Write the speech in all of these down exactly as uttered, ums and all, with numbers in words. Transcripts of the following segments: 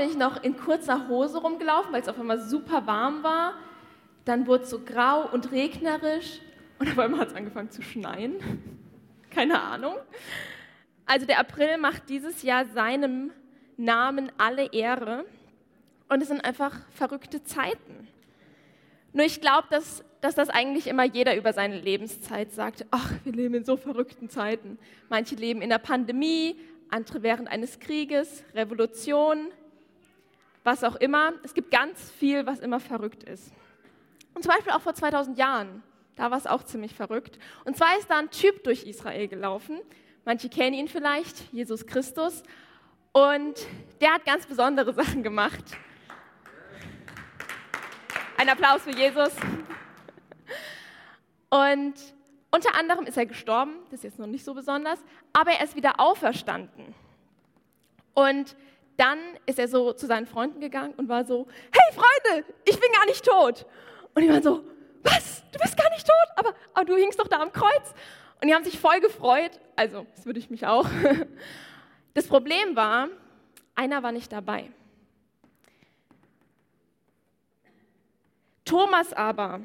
bin ich noch in kurzer Hose rumgelaufen, weil es auf einmal super warm war. Dann wurde es so grau und regnerisch und auf einmal hat es angefangen zu schneien. Keine Ahnung. Also der April macht dieses Jahr seinem Namen alle Ehre und es sind einfach verrückte Zeiten. Nur ich glaube, dass, dass das eigentlich immer jeder über seine Lebenszeit sagt. Ach, wir leben in so verrückten Zeiten. Manche leben in der Pandemie, andere während eines Krieges, Revolution, was auch immer. Es gibt ganz viel, was immer verrückt ist. Und zum Beispiel auch vor zweitausend Jahren, da war es auch ziemlich verrückt. Und zwar ist da ein Typ durch Israel gelaufen, manche kennen ihn vielleicht, Jesus Christus, und der hat ganz besondere Sachen gemacht. Ein Applaus für Jesus. Und unter anderem ist er gestorben, das ist jetzt noch nicht so besonders, aber er ist wieder auferstanden. Und dann ist er so zu seinen Freunden gegangen und war so, hey Freunde, ich bin gar nicht tot. Und die waren so, was, du bist gar nicht tot, aber, aber du hingst doch da am Kreuz. Und die haben sich voll gefreut, also das würde ich mich auch. Das Problem war, einer war nicht dabei. Thomas aber,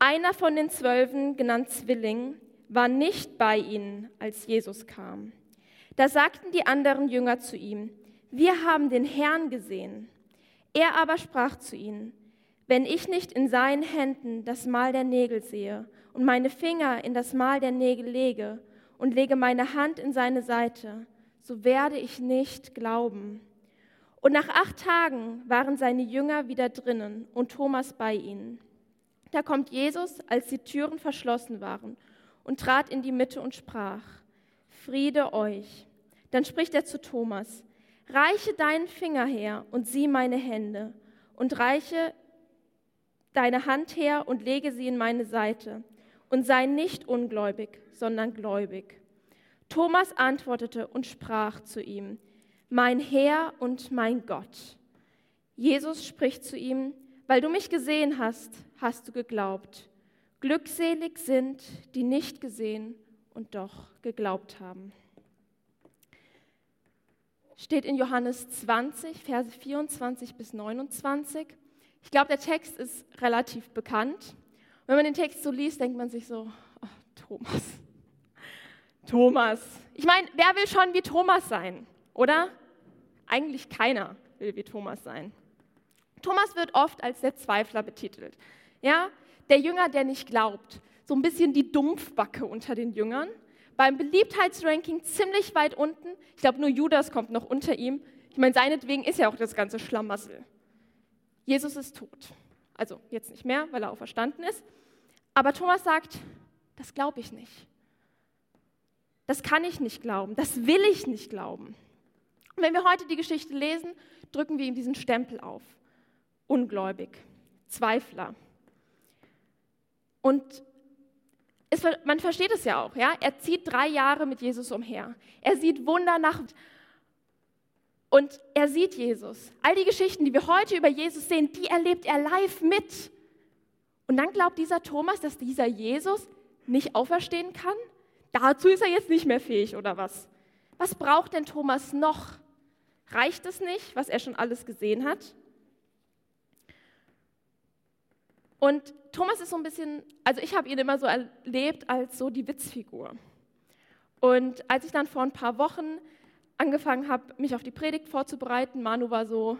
einer von den Zwölfen, genannt Zwilling, war nicht bei ihnen, als Jesus kam. Da sagten die anderen Jünger zu ihm, wir haben den Herrn gesehen. Er aber sprach zu ihnen, wenn ich nicht in seinen Händen das Mal der Nägel sehe und meine Finger in das Mal der Nägel lege und lege meine Hand in seine Seite, so werde ich nicht glauben. Und nach acht Tagen waren seine Jünger wieder drinnen und Thomas bei ihnen. Da kommt Jesus, als die Türen verschlossen waren, und trat in die Mitte und sprach, Friede euch. Dann spricht er zu Thomas, reiche deinen Finger her und sieh meine Hände, und reiche deine Hand her und lege sie in meine Seite, und sei nicht ungläubig, sondern gläubig. Thomas antwortete und sprach zu ihm, mein Herr und mein Gott. Jesus spricht zu ihm, weil du mich gesehen hast, hast du geglaubt. Glückselig sind, die nicht gesehen und doch geglaubt haben. Steht in Johannes zwanzig, Verse vierundzwanzig bis neunundzwanzig. Ich glaube, der Text ist relativ bekannt. Wenn man den Text so liest, denkt man sich so, oh, Thomas, Thomas. Ich meine, wer will schon wie Thomas sein, oder? Eigentlich keiner will wie Thomas sein. Thomas wird oft als der Zweifler betitelt. Ja? Der Jünger, der nicht glaubt. So ein bisschen die Dumpfbacke unter den Jüngern. Beim Beliebtheitsranking ziemlich weit unten. Ich glaube, nur Judas kommt noch unter ihm. Ich meine, seinetwegen ist ja auch das ganze Schlamassel. Jesus ist tot. Also jetzt nicht mehr, weil er auferstanden ist. Aber Thomas sagt, das glaube ich nicht. Das kann ich nicht glauben. Das will ich nicht glauben. Und wenn wir heute die Geschichte lesen, drücken wir ihm diesen Stempel auf. Ungläubig, Zweifler. Und es, man versteht es ja auch, ja? Er zieht drei Jahre mit Jesus umher. Er sieht Wunder nach und er sieht Jesus. All die Geschichten, die wir heute über Jesus sehen, die erlebt er live mit. Und dann glaubt dieser Thomas, dass dieser Jesus nicht auferstehen kann? Dazu ist er jetzt nicht mehr fähig, oder was? Was braucht denn Thomas noch? Reicht es nicht, was er schon alles gesehen hat? Und Thomas ist so ein bisschen, also ich habe ihn immer so erlebt als so die Witzfigur. Und als ich dann vor ein paar Wochen angefangen habe, mich auf die Predigt vorzubereiten, Manu war so,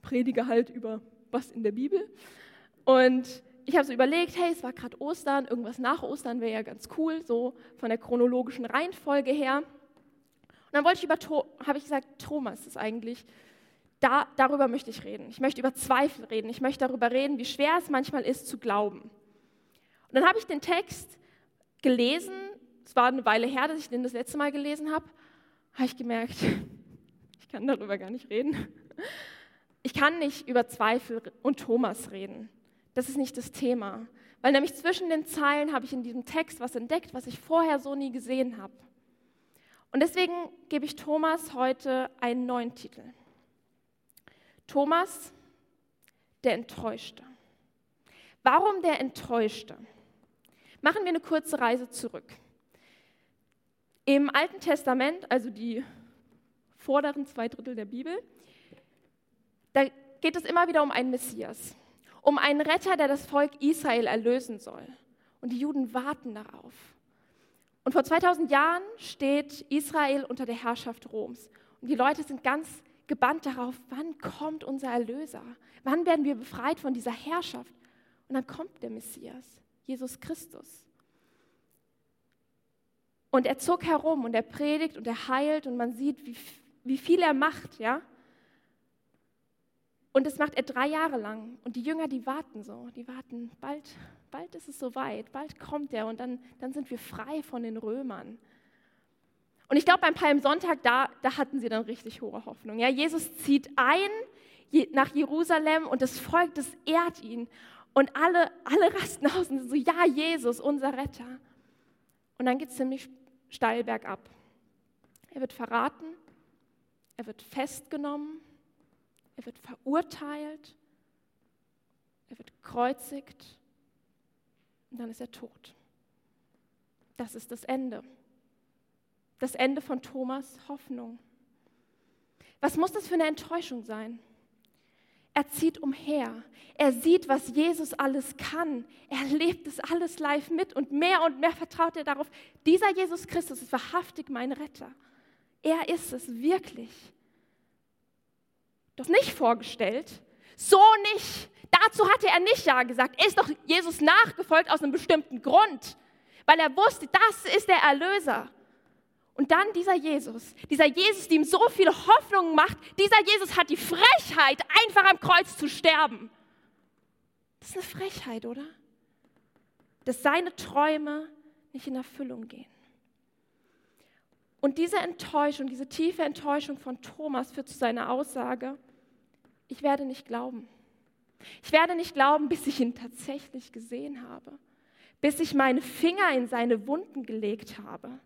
predige halt über was in der Bibel. Und ich habe so überlegt, hey, es war gerade Ostern, irgendwas nach Ostern wäre ja ganz cool, so von der chronologischen Reihenfolge her. Und dann wollte ich über, habe ich gesagt, Thomas ist eigentlich... Da, darüber möchte ich reden. Ich möchte über Zweifel reden. Ich möchte darüber reden, wie schwer es manchmal ist, zu glauben. Und dann habe ich den Text gelesen. Es war eine Weile her, dass ich den das letzte Mal gelesen habe. Habe ich gemerkt, ich kann darüber gar nicht reden. Ich kann nicht über Zweifel und Thomas reden. Das ist nicht das Thema. Weil nämlich zwischen den Zeilen habe ich in diesem Text was entdeckt, was ich vorher so nie gesehen habe. Und deswegen gebe ich Thomas heute einen neuen Titel. Thomas, der Enttäuschte. Warum der Enttäuschte? Machen wir eine kurze Reise zurück. Im Alten Testament, also die vorderen zwei Drittel der Bibel, Da geht es immer wieder um einen Messias, um einen Retter, der das Volk Israel erlösen soll. Und die Juden warten darauf. Und vor zweitausend Jahren steht Israel unter der Herrschaft Roms. Und die Leute sind ganz gebannt darauf, wann kommt unser Erlöser? Wann werden wir befreit von dieser Herrschaft? Und dann kommt der Messias, Jesus Christus. Und er zog herum und er predigt und er heilt und man sieht, wie, wie viel er macht, ja? Und das macht er drei Jahre lang. Und die Jünger, die warten so, die warten, bald, bald ist es soweit, bald kommt er und dann, dann sind wir frei von den Römern. Und ich glaube, beim Palmsonntag, da, da hatten sie dann richtig hohe Hoffnung. Ja? Jesus zieht ein nach Jerusalem und das Volk, das ehrt ihn. Und alle, alle rasten aus und sind so, ja, Jesus, unser Retter. Und dann geht es ziemlich steil bergab. Er wird verraten, er wird festgenommen, er wird verurteilt, er wird gekreuzigt und dann ist er tot. Das ist das Ende. Das Ende von Thomas Hoffnung. Was muss das für eine Enttäuschung sein? Er zieht umher, er sieht, was Jesus alles kann, er lebt es alles live mit und mehr und mehr vertraut er darauf, dieser Jesus Christus ist wahrhaftig mein Retter. Er ist es wirklich. Doch nicht vorgestellt, so nicht. Dazu hatte er nicht Ja gesagt. Er ist doch Jesus nachgefolgt aus einem bestimmten Grund, weil er wusste, das ist der Erlöser. Und dann dieser Jesus, dieser Jesus, der ihm so viele Hoffnungen macht, dieser Jesus hat die Frechheit, einfach am Kreuz zu sterben. Das ist eine Frechheit, oder? Dass seine Träume nicht in Erfüllung gehen. Und diese Enttäuschung, diese tiefe Enttäuschung von Thomas führt zu seiner Aussage, ich werde nicht glauben. Ich werde nicht glauben, bis ich ihn tatsächlich gesehen habe, bis ich meine Finger in seine Wunden gelegt habe.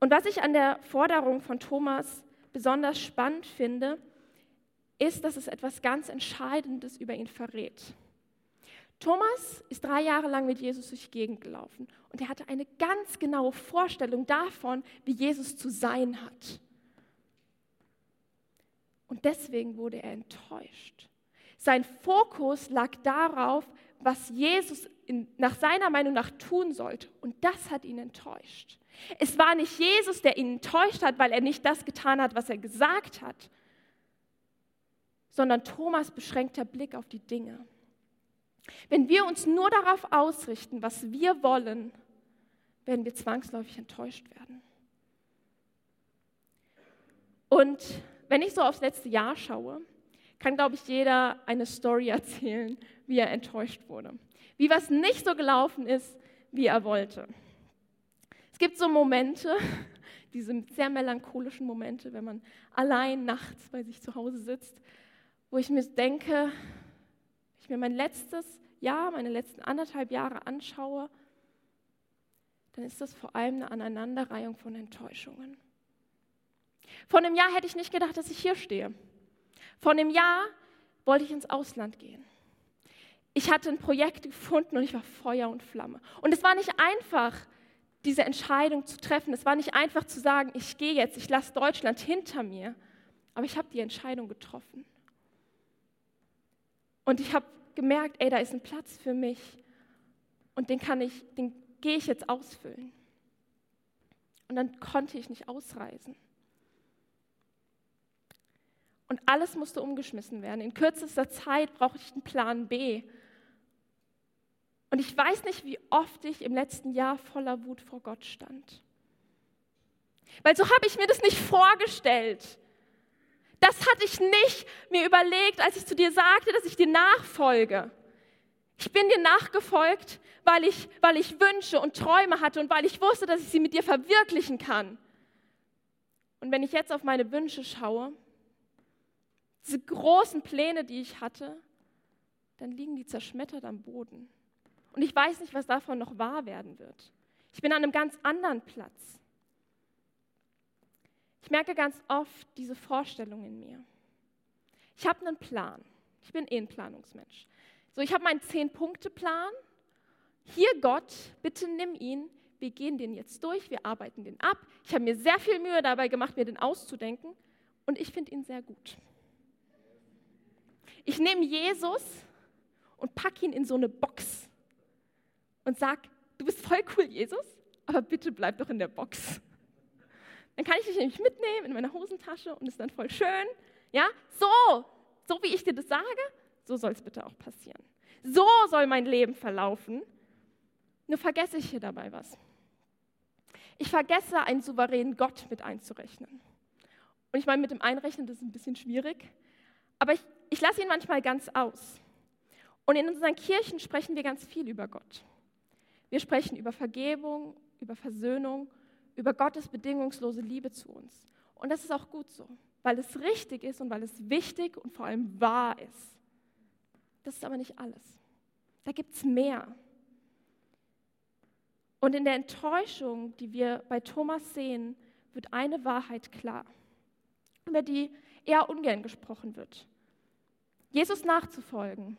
Und was ich an der Forderung von Thomas besonders spannend finde, ist, dass es etwas ganz Entscheidendes über ihn verrät. Thomas ist drei Jahre lang mit Jesus durch die Gegend gelaufen und er hatte eine ganz genaue Vorstellung davon, wie Jesus zu sein hat. Und deswegen wurde er enttäuscht. Sein Fokus lag darauf, was Jesus in, nach seiner Meinung nach tun sollte. Und das hat ihn enttäuscht. Es war nicht Jesus, der ihn enttäuscht hat, weil er nicht das getan hat, was er gesagt hat, sondern Thomas beschränkter Blick auf die Dinge. Wenn wir uns nur darauf ausrichten, was wir wollen, werden wir zwangsläufig enttäuscht werden. Und wenn ich so aufs letzte Jahr schaue, kann, glaube ich, jeder eine Story erzählen, wie er enttäuscht wurde. Wie was nicht so gelaufen ist, wie er wollte. Es gibt so Momente, diese sehr melancholischen Momente, wenn man allein nachts bei sich zu Hause sitzt, wo ich mir denke, ich mir mein letztes Jahr, meine letzten anderthalb Jahre anschaue, dann ist das vor allem eine Aneinanderreihung von Enttäuschungen. Vor einem Jahr hätte ich nicht gedacht, dass ich hier stehe. Vor einem Jahr wollte ich ins Ausland gehen. Ich hatte ein Projekt gefunden und ich war Feuer und Flamme. Und es war nicht einfach, diese Entscheidung zu treffen. Es war nicht einfach zu sagen, ich gehe jetzt, ich lasse Deutschland hinter mir. Aber ich habe die Entscheidung getroffen. Und ich habe gemerkt, ey, da ist ein Platz für mich und den kann ich, den gehe ich jetzt ausfüllen. Und dann konnte ich nicht ausreisen. Und alles musste umgeschmissen werden. In kürzester Zeit brauchte ich einen Plan B. Und ich weiß nicht, wie oft ich im letzten Jahr voller Wut vor Gott stand. Weil so habe ich mir das nicht vorgestellt. Das hatte ich nicht mir überlegt, als ich zu dir sagte, dass ich dir nachfolge. Ich bin dir nachgefolgt, weil ich, weil ich Wünsche und Träume hatte und weil ich wusste, dass ich sie mit dir verwirklichen kann. Und wenn ich jetzt auf meine Wünsche schaue, diese großen Pläne, die ich hatte, dann liegen die zerschmettert am Boden. Und ich weiß nicht, was davon noch wahr werden wird. Ich bin an einem ganz anderen Platz. Ich merke ganz oft diese Vorstellung in mir. Ich habe einen Plan. Ich bin eh ein Planungsmensch. So, ich habe meinen Zehn-Punkte-Plan. Hier, Gott, bitte nimm ihn. Wir gehen den jetzt durch, wir arbeiten den ab. Ich habe mir sehr viel Mühe dabei gemacht, mir den auszudenken. und ich finde ihn sehr gut. Ich nehme Jesus und packe ihn in so eine Box und sage, du bist voll cool, Jesus, aber bitte bleib doch in der Box. Dann kann ich dich nämlich mitnehmen in meiner Hosentasche und ist dann voll schön. Ja, so, so wie ich dir das sage, so soll es bitte auch passieren. So soll mein Leben verlaufen. Nur vergesse ich hier dabei was. Ich vergesse, einen souveränen Gott mit einzurechnen. Und ich meine, mit dem Einrechnen, das ist ein bisschen schwierig, aber ich, ich lasse ihn manchmal ganz aus. Und in unseren Kirchen sprechen wir ganz viel über Gott. Wir sprechen über Vergebung, über Versöhnung, über Gottes bedingungslose Liebe zu uns. Und das ist auch gut so, weil es richtig ist und weil es wichtig und vor allem wahr ist. Das ist aber nicht alles. Da gibt es mehr. Und in der Enttäuschung, die wir bei Thomas sehen, wird eine Wahrheit klar, über die eher ungern gesprochen wird. Jesus nachzufolgen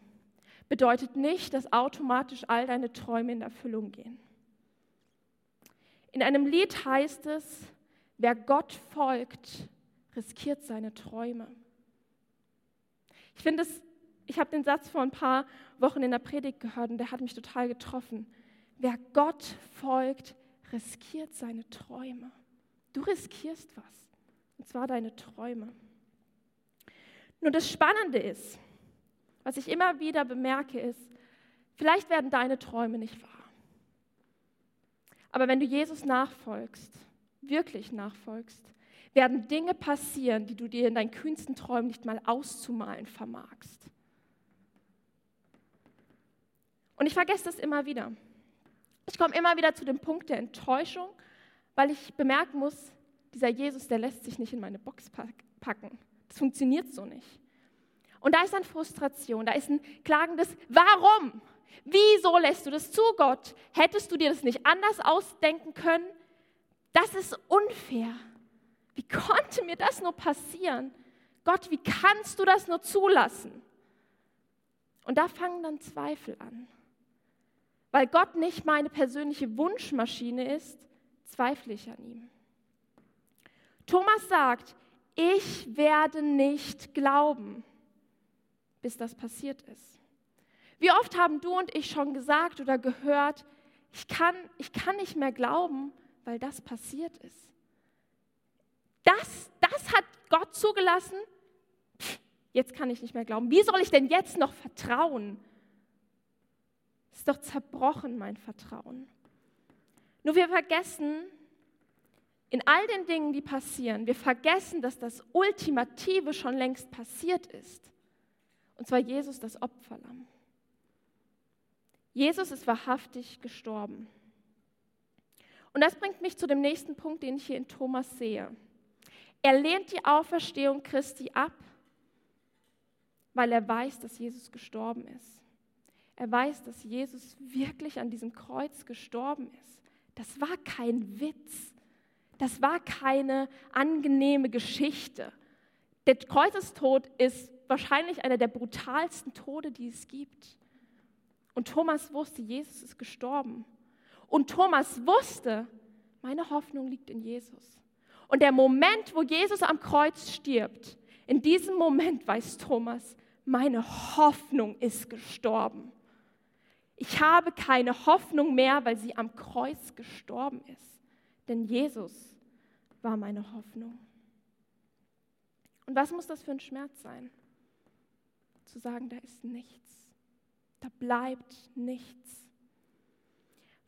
bedeutet nicht, dass automatisch all deine Träume in Erfüllung gehen. In einem Lied heißt es, wer Gott folgt, riskiert seine Träume. Ich finde es, ich habe den Satz vor ein paar Wochen in der Predigt gehört und der hat mich total getroffen. Wer Gott folgt, riskiert seine Träume. Du riskierst was, und zwar deine Träume. Nur das Spannende ist, was ich immer wieder bemerke, ist, vielleicht werden deine Träume nicht wahr. Aber wenn du Jesus nachfolgst, wirklich nachfolgst, werden Dinge passieren, die du dir in deinen kühnsten Träumen nicht mal auszumalen vermagst. Und ich vergesse das immer wieder. Ich komme immer wieder zu dem Punkt der Enttäuschung, weil ich bemerken muss, dieser Jesus, der lässt sich nicht in meine Box packen. Das funktioniert so nicht. Und da ist dann Frustration, da ist ein klagendes Warum? Wieso lässt du das zu, Gott? Hättest du dir das nicht anders ausdenken können? Das ist unfair. Wie konnte mir das nur passieren? Gott, wie kannst du das nur zulassen? Und da fangen dann Zweifel an. Weil Gott nicht meine persönliche Wunschmaschine ist, zweifle ich an ihm. Thomas sagt, ich werde nicht glauben, bis das passiert ist. Wie oft haben du und ich schon gesagt oder gehört, ich kann, ich kann nicht mehr glauben, weil das passiert ist. Das, das hat Gott zugelassen, Pff, jetzt kann ich nicht mehr glauben. Wie soll ich denn jetzt noch vertrauen? Ist doch zerbrochen, mein Vertrauen. Nur wir vergessen, in all den Dingen, die passieren, wir vergessen, dass das Ultimative schon längst passiert ist. Und zwar Jesus, das Opferlamm. Jesus ist wahrhaftig gestorben. Und das bringt mich zu dem nächsten Punkt, den ich hier in Thomas sehe. Er lehnt die Auferstehung Christi ab, weil er weiß, dass Jesus gestorben ist. Er weiß, dass Jesus wirklich an diesem Kreuz gestorben ist. Das war kein Witz. Das war keine angenehme Geschichte. Der Kreuzestod ist wahrscheinlich einer der brutalsten Tode, die es gibt. Und Thomas wusste, Jesus ist gestorben. Und Thomas wusste, meine Hoffnung liegt in Jesus. Und der Moment, wo Jesus am Kreuz stirbt, in diesem Moment weiß Thomas, meine Hoffnung ist gestorben. Ich habe keine Hoffnung mehr, weil sie am Kreuz gestorben ist. Denn Jesus war meine Hoffnung. Und was muss das für ein Schmerz sein? Zu sagen, da ist nichts. Da bleibt nichts.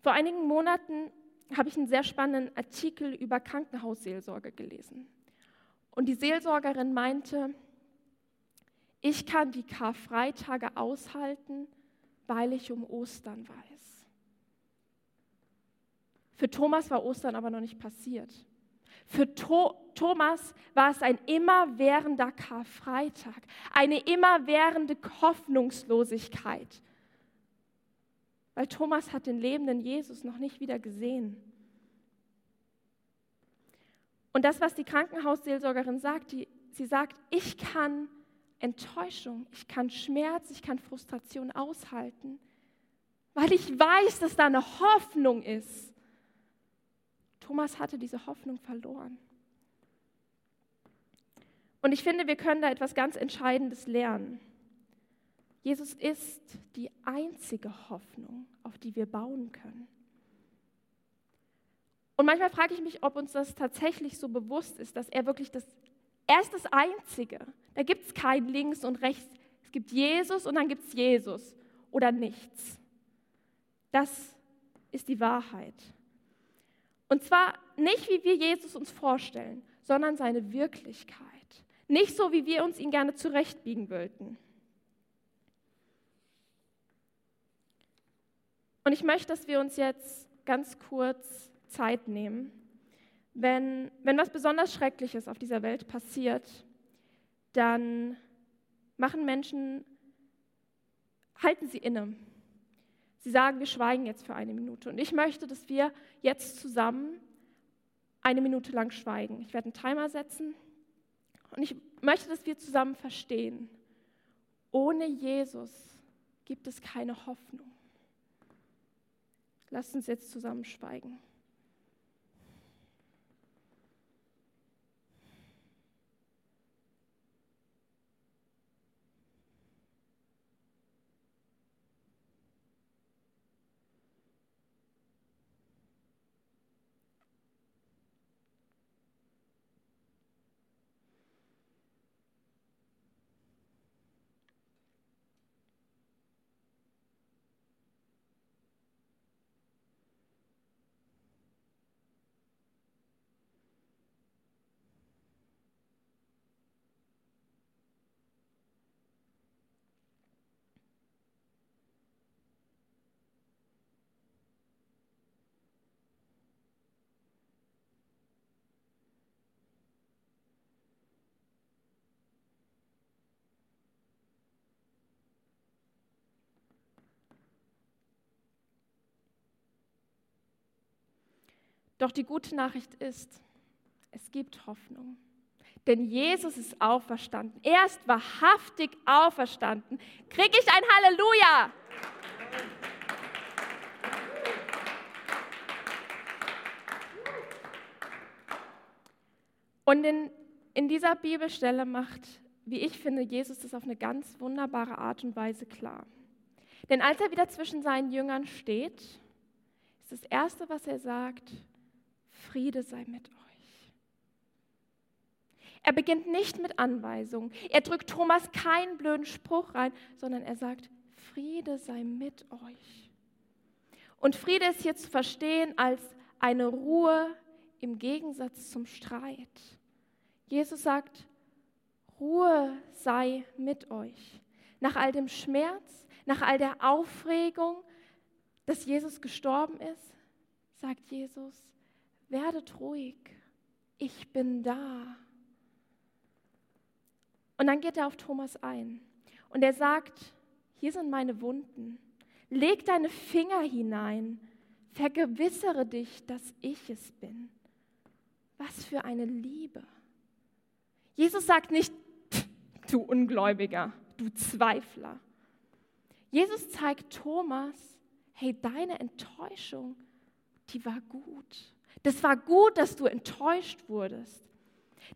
Vor einigen Monaten habe ich einen sehr spannenden Artikel über Krankenhausseelsorge gelesen. Und die Seelsorgerin meinte, ich kann die Karfreitage aushalten, weil ich um Ostern weiß. Für Thomas war Ostern aber noch nicht passiert. Für To- Thomas war es ein immerwährender Karfreitag, eine immerwährende Hoffnungslosigkeit. Weil Thomas hat den lebenden Jesus noch nicht wieder gesehen. Und das, was die Krankenhausseelsorgerin sagt, die, sie sagt, ich kann Enttäuschung, ich kann Schmerz, ich kann Frustration aushalten, weil ich weiß, dass da eine Hoffnung ist. Thomas hatte diese Hoffnung verloren. Und ich finde, wir können da etwas ganz Entscheidendes lernen. Jesus ist die einzige Hoffnung, auf die wir bauen können. Und manchmal frage ich mich, ob uns das tatsächlich so bewusst ist, dass er wirklich das, er ist das Einzige. Da gibt es kein Links und Rechts. Es gibt Jesus und dann gibt es Jesus oder nichts. Das ist die Wahrheit. Und zwar nicht, wie wir Jesus uns vorstellen, sondern seine Wirklichkeit. Nicht so, wie wir uns ihn gerne zurechtbiegen wollten. Und ich möchte, dass wir uns jetzt ganz kurz Zeit nehmen, wenn, wenn was besonders Schreckliches auf dieser Welt passiert, dann machen Menschen, halten sie inne. Sie sagen, wir schweigen jetzt für eine Minute. Und ich möchte, dass wir jetzt zusammen eine Minute lang schweigen. Ich werde einen Timer setzen und ich möchte, dass wir zusammen verstehen, ohne Jesus gibt es keine Hoffnung. Lasst uns jetzt zusammen schweigen. Doch die gute Nachricht ist, es gibt Hoffnung. Denn Jesus ist auferstanden. Er ist wahrhaftig auferstanden. Kriege ich ein Halleluja? Und in, in dieser Bibelstelle macht, wie ich finde, Jesus das auf eine ganz wunderbare Art und Weise klar. Denn als er wieder zwischen seinen Jüngern steht, ist das Erste, was er sagt: Friede sei mit euch. Er beginnt nicht mit Anweisungen. Er drückt Thomas keinen blöden Spruch rein, sondern er sagt, Friede sei mit euch. Und Friede ist hier zu verstehen als eine Ruhe im Gegensatz zum Streit. Jesus sagt, Ruhe sei mit euch. Nach all dem Schmerz, nach all der Aufregung, dass Jesus gestorben ist, sagt Jesus, werdet ruhig, ich bin da. Und dann geht er auf Thomas ein und er sagt, hier sind meine Wunden, leg deine Finger hinein, vergewissere dich, dass ich es bin. Was für eine Liebe. Jesus sagt nicht, du Ungläubiger, du Zweifler. Jesus zeigt Thomas, hey, deine Enttäuschung, die war gut. Das war gut, dass du enttäuscht wurdest.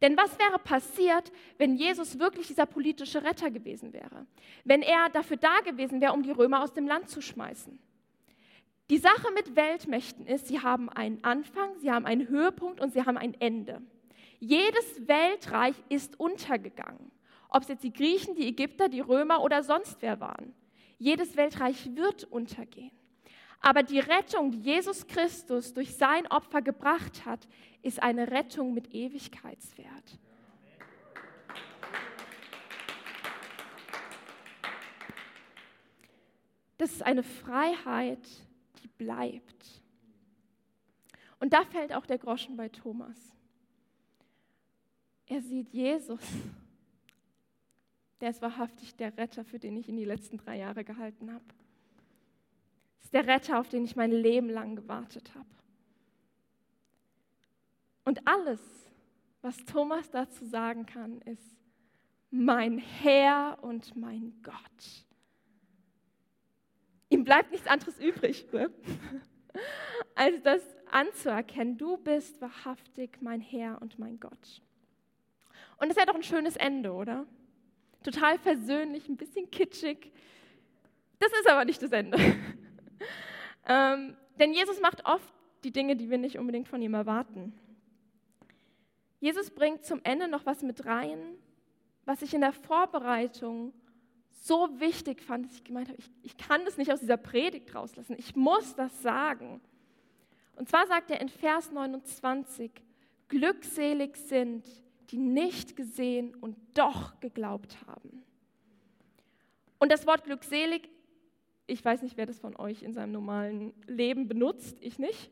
Denn was wäre passiert, wenn Jesus wirklich dieser politische Retter gewesen wäre? Wenn er dafür da gewesen wäre, um die Römer aus dem Land zu schmeißen? Die Sache mit Weltmächten ist, sie haben einen Anfang, sie haben einen Höhepunkt und sie haben ein Ende. Jedes Weltreich ist untergegangen. Ob es jetzt die Griechen, die Ägypter, die Römer oder sonst wer waren. Jedes Weltreich wird untergehen. Aber die Rettung, die Jesus Christus durch sein Opfer gebracht hat, ist eine Rettung mit Ewigkeitswert. Das ist eine Freiheit, die bleibt. Und da fällt auch der Groschen bei Thomas. Er sieht Jesus. Der ist wahrhaftig der Retter, für den ich ihn die letzten drei Jahre gehalten habe. Das ist der Retter, auf den ich mein Leben lang gewartet habe. Und alles, was Thomas dazu sagen kann, ist, mein Herr und mein Gott. Ihm bleibt nichts anderes übrig, ne? als das anzuerkennen, du bist wahrhaftig mein Herr und mein Gott. Und das wäre doch ein schönes Ende, oder? Total versöhnlich, ein bisschen kitschig. Das ist aber nicht das Ende. ähm, denn Jesus macht oft die Dinge, die wir nicht unbedingt von ihm erwarten. Jesus bringt zum Ende noch was mit rein, was ich in der Vorbereitung so wichtig fand, dass ich gemeint habe, ich, ich kann das nicht aus dieser Predigt rauslassen, ich muss das sagen. Und zwar sagt er in Vers neunundzwanzig, glückselig sind, die nicht gesehen und doch geglaubt haben. Und das Wort glückselig, ich weiß nicht, wer das von euch in seinem normalen Leben benutzt, ich nicht.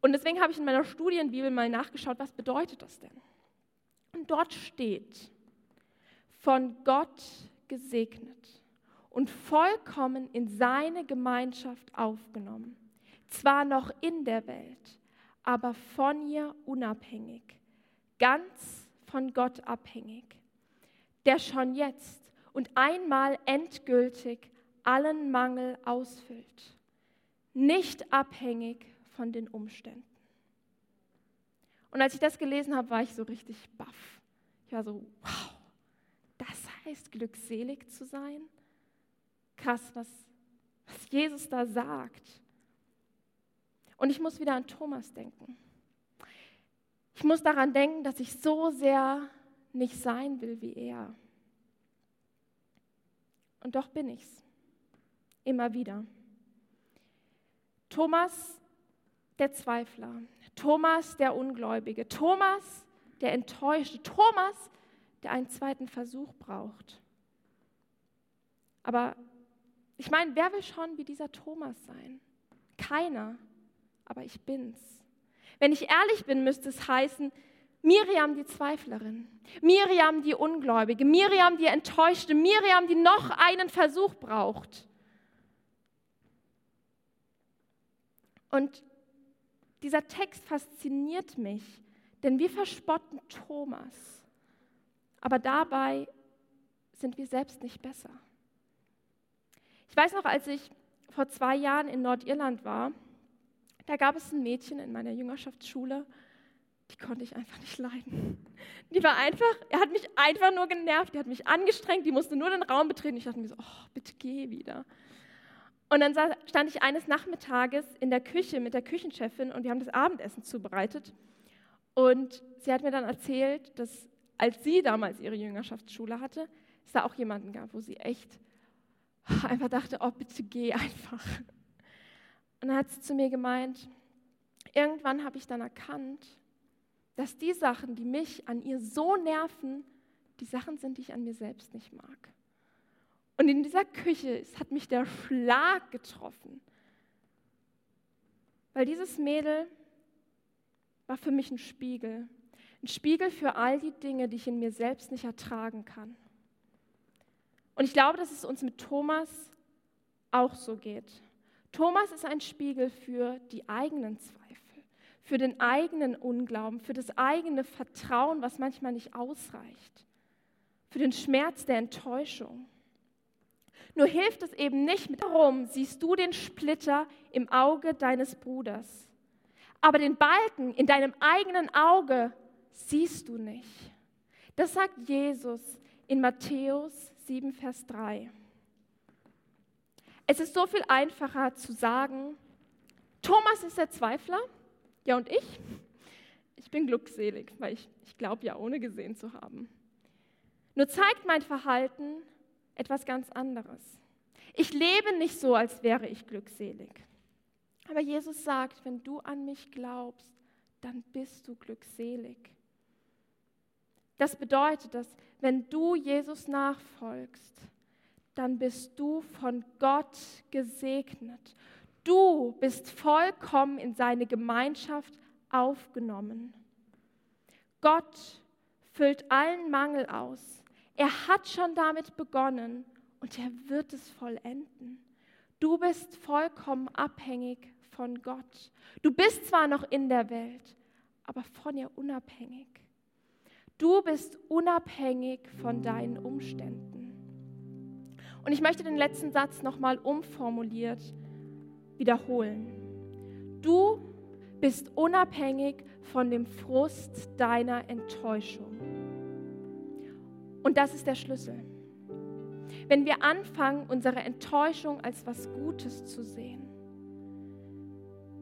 Und deswegen habe ich in meiner Studienbibel mal nachgeschaut, was bedeutet das denn? Und dort steht, von Gott gesegnet und vollkommen in seine Gemeinschaft aufgenommen. Zwar noch in der Welt, aber von ihr unabhängig, ganz von Gott abhängig, der schon jetzt und einmal endgültig allen Mangel ausfüllt, nicht abhängig von den Umständen. Und als ich das gelesen habe, war ich so richtig baff. Ich war so, wow, das heißt, glückselig zu sein? Krass, was, was Jesus da sagt. Und ich muss wieder an Thomas denken. Ich muss daran denken, dass ich so sehr nicht sein will wie er. Und doch bin ich's. Immer wieder. Thomas, der Zweifler. Thomas, der Ungläubige. Thomas, der Enttäuschte. Thomas, der einen zweiten Versuch braucht. Aber ich meine, wer will schon wie dieser Thomas sein? Keiner. Aber ich bin's. Wenn ich ehrlich bin, müsste es heißen, Miriam die Zweiflerin, Miriam die Ungläubige, Miriam die Enttäuschte, Miriam die noch einen Versuch braucht. Und dieser Text fasziniert mich, denn wir verspotten Thomas, aber dabei sind wir selbst nicht besser. Ich weiß noch, als ich vor zwei Jahren in Nordirland war, da gab es ein Mädchen in meiner Jüngerschaftsschule, die konnte ich einfach nicht leiden. Die war einfach, er hat mich einfach nur genervt, die hat mich angestrengt, die musste nur den Raum betreten. Ich dachte mir so, oh, bitte geh wieder. Und dann stand ich eines Nachmittages in der Küche mit der Küchenchefin und wir haben das Abendessen zubereitet. Und sie hat mir dann erzählt, dass als sie damals ihre Jüngerschaftsschule hatte, es da auch jemanden gab, wo sie echt einfach dachte, oh, bitte geh einfach. Und dann hat sie zu mir gemeint, irgendwann habe ich dann erkannt, dass die Sachen, die mich an ihr so nerven, die Sachen sind, die ich an mir selbst nicht mag. Und in dieser Küche, es hat mich der Schlag getroffen. Weil dieses Mädel war für mich ein Spiegel. Ein Spiegel für all die Dinge, die ich in mir selbst nicht ertragen kann. Und ich glaube, dass es uns mit Thomas auch so geht. Thomas ist ein Spiegel für die eigenen Zweifel, für den eigenen Unglauben, für das eigene Vertrauen, was manchmal nicht ausreicht, für den Schmerz der Enttäuschung. Nur hilft es eben nicht mit, warum siehst du den Splitter im Auge deines Bruders, aber den Balken in deinem eigenen Auge siehst du nicht. Das sagt Jesus in Matthäus sieben, Vers drei. Es ist so viel einfacher zu sagen, Thomas ist der Zweifler, ja und ich? Ich bin glückselig, weil ich, ich glaube ja, ohne gesehen zu haben. Nur zeigt mein Verhalten etwas ganz anderes. Ich lebe nicht so, als wäre ich glückselig. Aber Jesus sagt, wenn du an mich glaubst, dann bist du glückselig. Das bedeutet, dass wenn du Jesus nachfolgst, dann bist du von Gott gesegnet. Du bist vollkommen in seine Gemeinschaft aufgenommen. Gott füllt allen Mangel aus. Er hat schon damit begonnen und er wird es vollenden. Du bist vollkommen abhängig von Gott. Du bist zwar noch in der Welt, aber von ihr unabhängig. Du bist unabhängig von deinen Umständen. Und ich möchte den letzten Satz nochmal umformuliert wiederholen. Du bist unabhängig von dem Frust deiner Enttäuschung. Und das ist der Schlüssel. Wenn wir anfangen, unsere Enttäuschung als was Gutes zu sehen,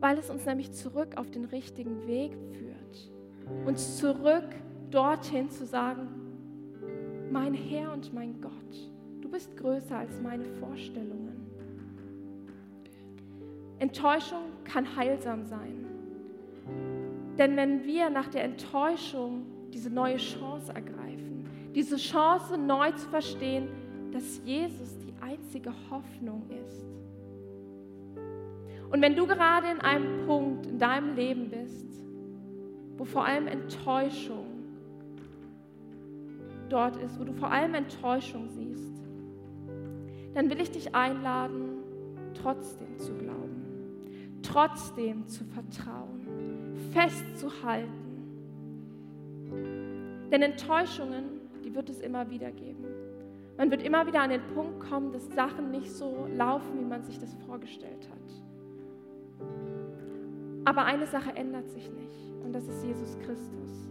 weil es uns nämlich zurück auf den richtigen Weg führt, uns zurück dorthin zu sagen, mein Herr und mein Gott, du bist größer als meine Vorstellungen. Enttäuschung kann heilsam sein. Denn wenn wir nach der Enttäuschung diese neue Chance ergreifen, diese Chance neu zu verstehen, dass Jesus die einzige Hoffnung ist. Und wenn du gerade in einem Punkt in deinem Leben bist, wo vor allem Enttäuschung dort ist, wo du vor allem Enttäuschung siehst, dann will ich dich einladen, trotzdem zu glauben, trotzdem zu vertrauen, festzuhalten. Denn Enttäuschungen, die wird es immer wieder geben. Man wird immer wieder an den Punkt kommen, dass Sachen nicht so laufen, wie man sich das vorgestellt hat. Aber eine Sache ändert sich nicht, und das ist Jesus Christus.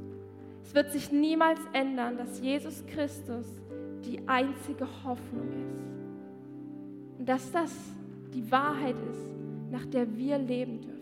Es wird sich niemals ändern, dass Jesus Christus die einzige Hoffnung ist. Und dass das die Wahrheit ist, nach der wir leben dürfen.